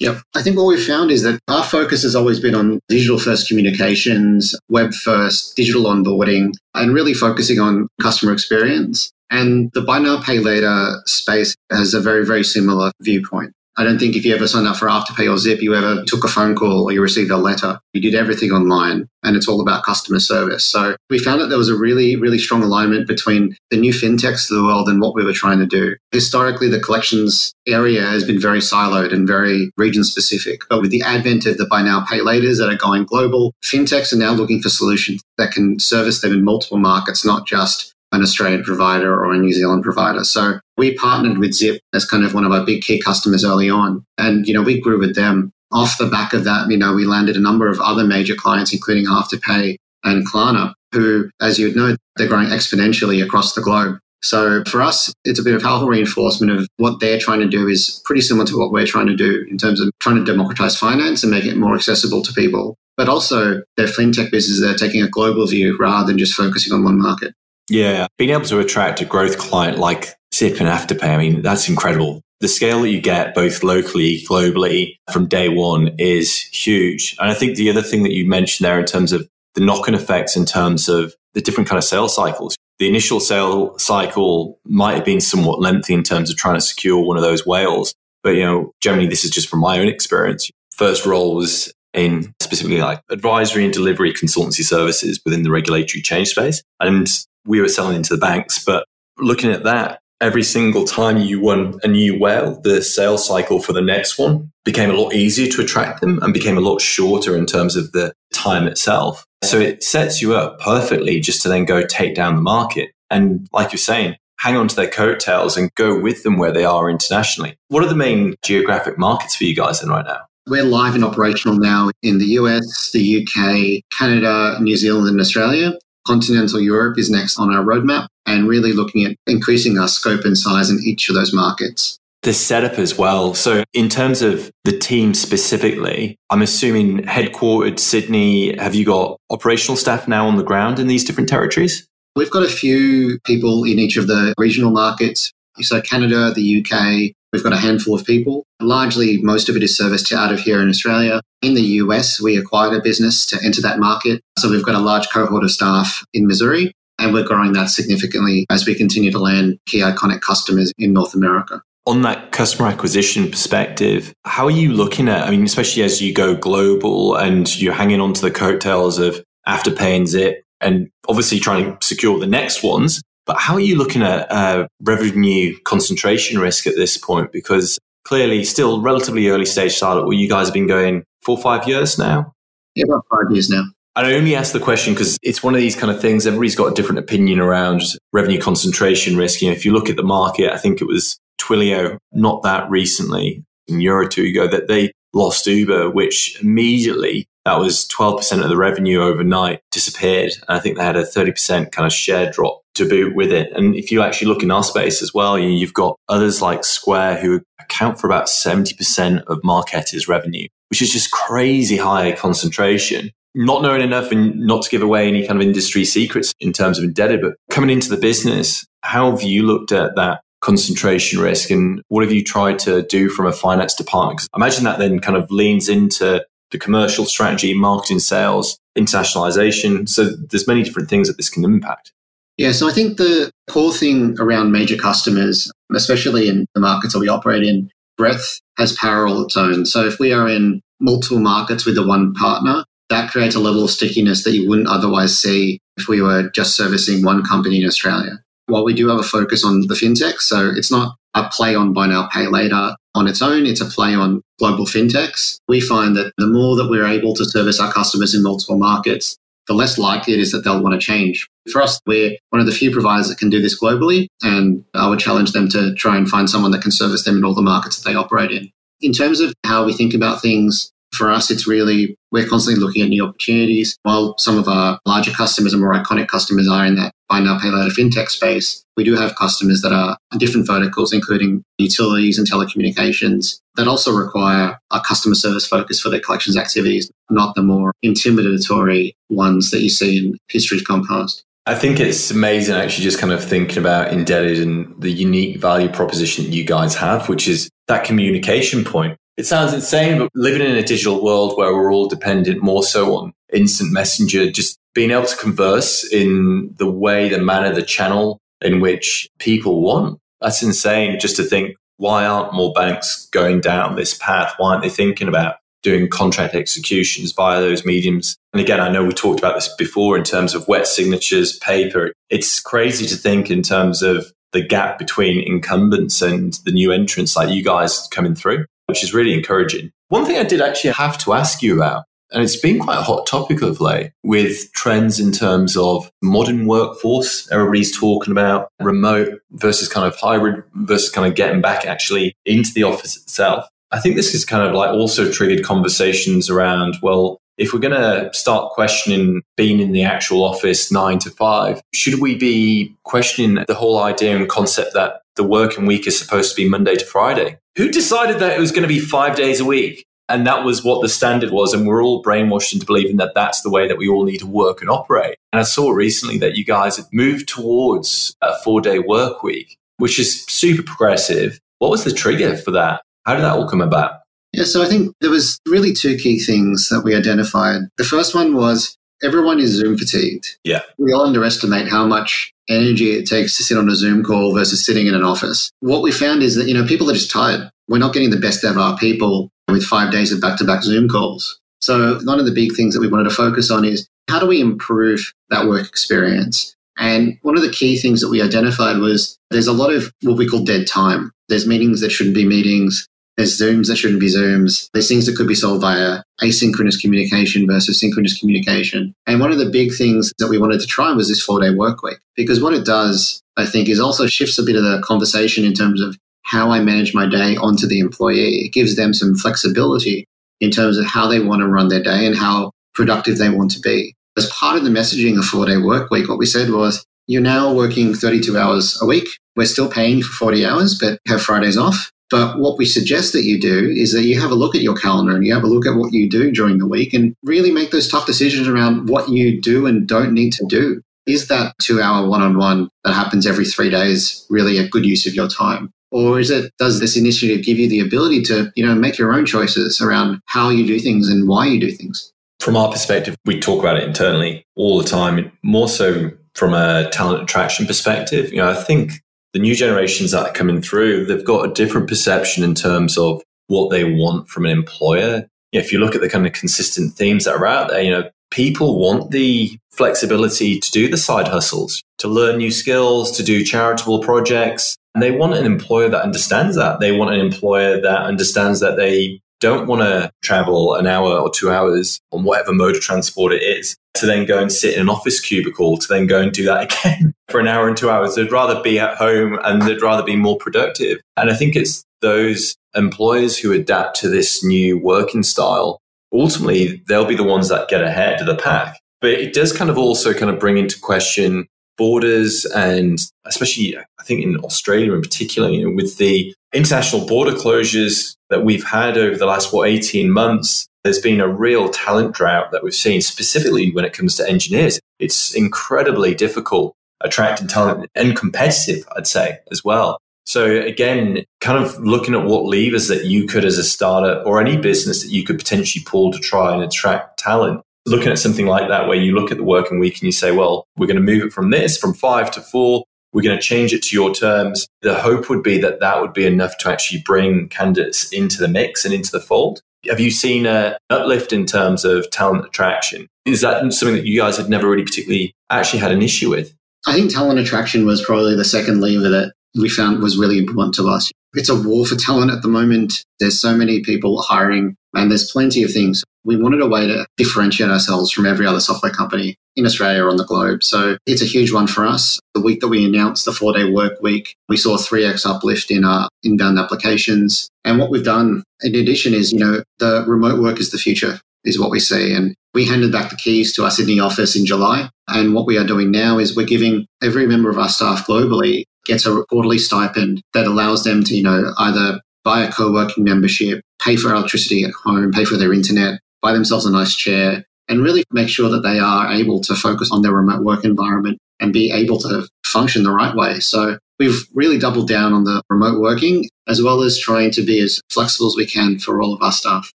Yep. I think what we've found is that our focus has always been on digital first communications, web first, digital onboarding, and really focusing on customer experience. And the buy now, pay later space has a very, very similar viewpoint. I don't think if you ever signed up for Afterpay or Zip, you ever took a phone call or you received a letter. You did everything online, and it's all about customer service. So we found that there was a really, really strong alignment between the new fintechs of the world and what we were trying to do. Historically, the collections area has been very siloed and very region-specific. But with the advent of the buy now, pay laters that are going global, fintechs are now looking for solutions that can service them in multiple markets, not just an Australian provider or a New Zealand provider. So we partnered with Zip as kind of one of our big key customers early on. And, you know, we grew with them. Off the back of that, you know, we landed a number of other major clients, including Afterpay and Klarna, who, as you'd know, they're growing exponentially across the globe. So for us, it's a bit of helpful reinforcement of what they're trying to do is pretty similar to what we're trying to do in terms of trying to democratize finance and make it more accessible to people. But also their fintech businesses, they're taking a global view rather than just focusing on one market. Yeah, being able to attract a growth client like Zip and Afterpay, I mean, that's incredible. The scale that you get both locally, globally from day one is huge. And I think the other thing that you mentioned there in terms of the knock-on effects in terms of the different kind of sales cycles. The initial sale cycle might have been somewhat lengthy in terms of trying to secure one of those whales. But, you know, generally, this is just from my own experience. First role was in specifically like advisory and delivery consultancy services within the regulatory change space. And we were selling into the banks, but looking at that, every single time you won a new whale, the sales cycle for the next one became a lot easier to attract them and became a lot shorter in terms of the time itself. So it sets you up perfectly just to then go take down the market. And like you're saying, hang on to their coattails and go with them where they are internationally. What are the main geographic markets for you guys in right now? We're live and operational now in the U S, the U K, Canada, New Zealand, and Australia. Continental Europe is next on our roadmap and really looking at increasing our scope and size in each of those markets. The setup as well. So in terms of the team specifically, I'm assuming headquartered Sydney, have you got operational staff now on the ground in these different territories? We've got a few people in each of the regional markets. So Canada, the U K, we've got a handful of people. Largely, most of it is serviced out of here in Australia. In the U S, we acquired a business to enter that market. So we've got a large cohort of staff in Missouri, and we're growing that significantly as we continue to land key iconic customers in North America. On that customer acquisition perspective, how are you looking at, I mean, especially as you go global and you're hanging on to the coattails of Afterpay and Zip, and obviously trying to secure the next ones, but how are you looking at uh, revenue concentration risk at this point? Because clearly still relatively early stage startup where you guys have been going four or five years now? Yeah, about five years now. And I only ask the question because it's one of these kind of things, everybody's got a different opinion around revenue concentration risk. You know, if you look at the market, I think it was Twilio, not that recently, a year or two ago, that they lost Uber, which immediately, that was twelve percent of the revenue overnight disappeared. And I think they had a thirty percent kind of share drop to boot with it. And if you actually look in our space as well, you know, you've got others like Square who account for about seventy percent of marketers' revenue, which is just crazy high concentration. Not knowing enough and not to give away any kind of industry secrets in terms of indebted, but coming into the business, how have you looked at that concentration risk and what have you tried to do from a finance department? Because I imagine that then kind of leans into the commercial strategy, marketing, sales, internationalization. So there's many different things that this can impact. Yeah, so I think the core thing around major customers, especially in the markets that we operate in, breadth has power all its own. So if we are in multiple markets with the one partner, that creates a level of stickiness that you wouldn't otherwise see if we were just servicing one company in Australia. While we do have a focus on the fintech, so it's not a play on buy now, pay later on its own, it's a play on global fintechs. We find that the more that we're able to service our customers in multiple markets, the less likely it is that they'll want to change. For us, we're one of the few providers that can do this globally, and I would challenge them to try and find someone that can service them in all the markets that they operate in. In terms of how we think about things, for us, it's really, we're constantly looking at new opportunities. While some of our larger customers and more iconic customers are in that buy now, pay later fintech space, we do have customers that are in different verticals, including utilities and telecommunications, that also require a customer service focus for their collections activities, not the more intimidatory ones that you see in history's gone past. I think it's amazing actually just kind of thinking about Indebted and the unique value proposition that you guys have, which is that communication point. It sounds insane, but living in a digital world where we're all dependent more so on instant messenger, just being able to converse in the way, the manner, the channel in which people want. That's insane just to think, why aren't more banks going down this path? Why aren't they thinking about doing contract executions via those mediums? And again, I know we talked about this before in terms of wet signatures, paper. It's crazy to think in terms of the gap between incumbents and the new entrants like you guys coming through, which is really encouraging. One thing I did actually have to ask you about, and it's been quite a hot topic of late with trends in terms of modern workforce. Everybody's talking about remote versus kind of hybrid versus kind of getting back actually into the office itself. I think this is kind of like also triggered conversations around, well, if we're going to start questioning being in the actual office nine to five, should we be questioning the whole idea and concept that the working week is supposed to be Monday to Friday? Who decided that it was going to be five days a week? And that was what the standard was. And we're all brainwashed into believing that that's the way that we all need to work and operate. And I saw recently that you guys had moved towards a four-day work week, which is super progressive. What was the trigger for that? How did that all come about? Yeah, so I think there was really two key things that we identified. The first one was everyone is Zoom fatigued. Yeah. We all underestimate how much energy it takes to sit on a Zoom call versus sitting in an office. What we found is that, you know, people are just tired. We're not getting the best out of our people with five days of back-to-back Zoom calls. So one of the big things that we wanted to focus on is how do we improve that work experience? And one of the key things that we identified was there's a lot of what we call dead time. There's meetings that shouldn't be meetings. There's Zooms that shouldn't be Zooms. There's things that could be solved via asynchronous communication versus synchronous communication. And one of the big things that we wanted to try was this four-day work week, because what it does, I think, is also shifts a bit of the conversation in terms of how I manage my day onto the employee. It gives them some flexibility in terms of how they want to run their day and how productive they want to be. As part of the messaging of four-day work week, what we said was, you're now working thirty-two hours a week. We're still paying for forty hours, but have Fridays off. But what we suggest that you do is that you have a look at your calendar and you have a look at what you do during the week and really make those tough decisions around what you do and don't need to do. Is that two-hour one-on-one that happens every three days really a good use of your time? Or is it, does this initiative give you the ability to, you know, make your own choices around how you do things and why you do things? From our perspective, we talk about it internally all the time, more so from a talent attraction perspective. You know, I think the new generations that are coming through, they've got a different perception in terms of what they want from an employer. If you look at the kind of consistent themes that are out there, you know, people want the flexibility to do the side hustles, to learn new skills, to do charitable projects. And they want an employer that understands that. They want an employer that understands that they don't want to travel an hour or two hours on whatever mode of transport it is to then go and sit in an office cubicle to then go and do that again for an hour and two hours. They'd rather be at home and they'd rather be more productive. And I think it's those employers who adapt to this new working style, ultimately, they'll be the ones that get ahead of the pack. But it does kind of also kind of bring into question borders, and especially I think in Australia in particular, you know, with the international border closures that we've had over the last, what, eighteen months, there's been a real talent drought that we've seen, specifically when it comes to engineers. It's incredibly difficult attracting talent and competitive, I'd say, as well. So again, kind of looking at what levers that you could as a startup or any business that you could potentially pull to try and attract talent. Looking at something like that where you look at the working week and you say, well, we're going to move it from this, from five to four. We're going to change it to your terms. The hope would be that that would be enough to actually bring candidates into the mix and into the fold. Have you seen an uplift in terms of talent attraction? Is that something that you guys had never really particularly actually had an issue with? I think talent attraction was probably the second lever that we found was really important to us. It's a war for talent at the moment. There's so many people hiring and there's plenty of things. We wanted a way to differentiate ourselves from every other software company in Australia or on the globe. So it's a huge one for us. The week that we announced the four-day work week, we saw three x uplift in our inbound applications. And what we've done in addition is, you know, the remote work is the future, is what we see. And we handed back the keys to our Sydney office in July. And what we are doing now is we're giving every member of our staff globally gets a quarterly stipend that allows them to, you know, either buy a co-working membership, pay for electricity at home, pay for their internet, buy themselves a nice chair, and really make sure that they are able to focus on their remote work environment and be able to function the right way. So we've really doubled down on the remote working, as well as trying to be as flexible as we can for all of our staff.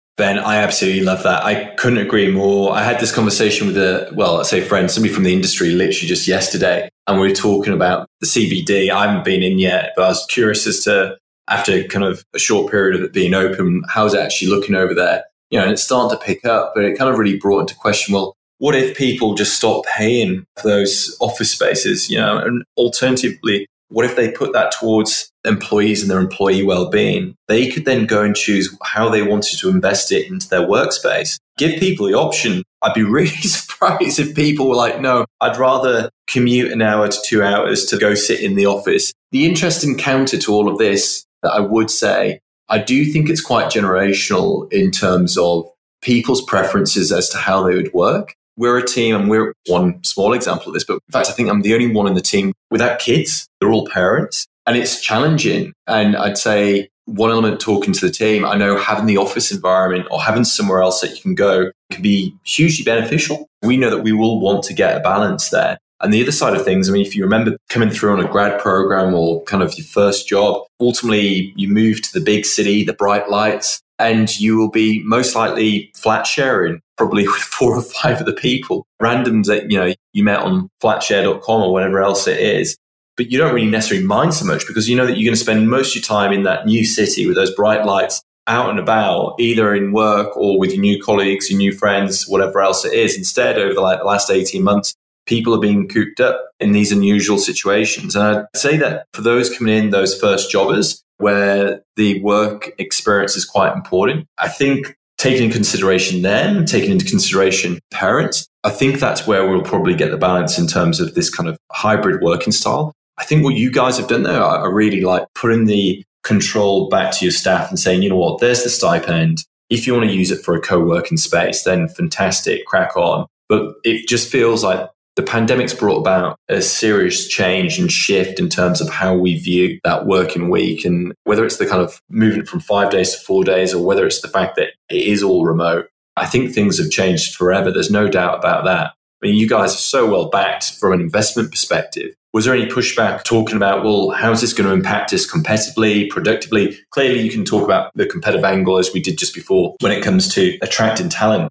Ben, I absolutely love that. I couldn't agree more. I had this conversation with a, well, I say friend, somebody from the industry literally just yesterday, and we were talking about the C B D. I haven't been in yet, but I was curious as to, after kind of a short period of it being open, how's it actually looking over there? You know, and it's starting to pick up, but it kind of really brought into question, well, what if people just stop paying for those office spaces, you know, and alternatively, what if they put that towards employees and their employee well-being? They could then go and choose how they wanted to invest it into their workspace. Give people the option. I'd be really surprised if people were like, no, I'd rather commute an hour to two hours to go sit in the office. The interesting counter to all of this that I would say, I do think it's quite generational in terms of people's preferences as to how they would work. We're a team, and we're one small example of this, but in fact, I think I'm the only one in the team without kids. They're all parents, and it's challenging. And I'd say one element talking to the team, I know having the office environment or having somewhere else that you can go can be hugely beneficial. We know that we will want to get a balance there. And the other side of things, I mean, if you remember coming through on a grad program or kind of your first job, ultimately you move to the big city, the bright lights, and you will be most likely flat sharing, probably with four or five of the people, randoms that, you know, you met on flatshare dot com or whatever else it is. But you don't really necessarily mind so much because you know that you're going to spend most of your time in that new city with those bright lights out and about, either in work or with your new colleagues, your new friends, whatever else it is. Instead, over the, like, the last eighteen months, people are being cooped up in these unusual situations. And I'd say that for those coming in, those first jobbers, where the work experience is quite important. I think taking into consideration them, taking into consideration parents, I think that's where we'll probably get the balance in terms of this kind of hybrid working style. I think what you guys have done there, I really like putting the control back to your staff and saying, you know what, there's the stipend. If you want to use it for a co-working space, then fantastic, crack on. But it just feels like the pandemic's brought about a serious change and shift in terms of how we view that working week, and whether it's the kind of movement from five days to four days or whether it's the fact that it is all remote. I think things have changed forever. There's no doubt about that. I mean, you guys are so well backed from an investment perspective. Was there any pushback talking about, well, how is this going to impact us competitively, productively? Clearly, you can talk about the competitive angle as we did just before when it comes to attracting talent.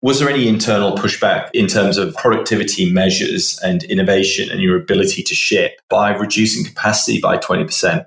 Was there any internal pushback in terms of productivity measures and innovation and your ability to ship by reducing capacity by twenty percent?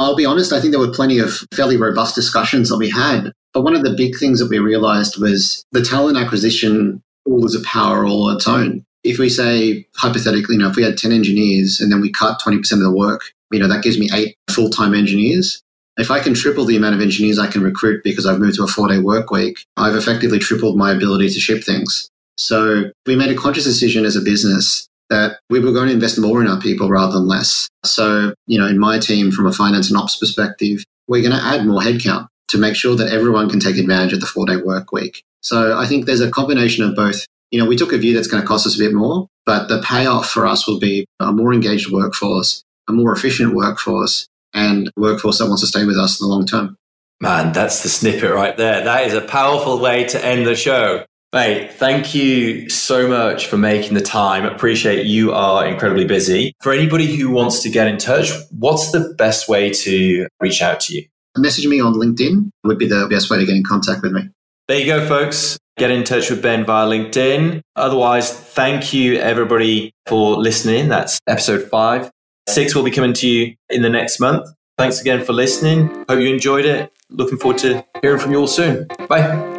I'll be honest, I think there were plenty of fairly robust discussions that we had. But one of the big things that we realized was the talent acquisition tool is a power all on its own. If we say, hypothetically, you know, if we had ten engineers and then we cut twenty percent of the work, you know, that gives me eight full-time engineers. If I can triple the amount of engineers I can recruit because I've moved to a four-day work week, I've effectively tripled my ability to ship things. So we made a conscious decision as a business that we were going to invest more in our people rather than less. So, you know, in my team, from a finance and ops perspective, we're going to add more headcount to make sure that everyone can take advantage of the four-day work week. So I think there's a combination of both. You know, we took a view that's going to cost us a bit more, but the payoff for us will be a more engaged workforce, a more efficient workforce, and workforce that wants to stay with us in the long term. Man, that's the snippet right there. That is a powerful way to end the show. Mate, thank you so much for making the time. Appreciate you are incredibly busy. For anybody who wants to get in touch, what's the best way to reach out to you? Message me on LinkedIn would be the best way to get in contact with me. There you go, folks. Get in touch with Ben via LinkedIn. Otherwise, thank you everybody for listening. That's episode five. Six will be coming to you in the next month. Thanks again for listening. Hope you enjoyed it. Looking forward to hearing from you all soon. Bye.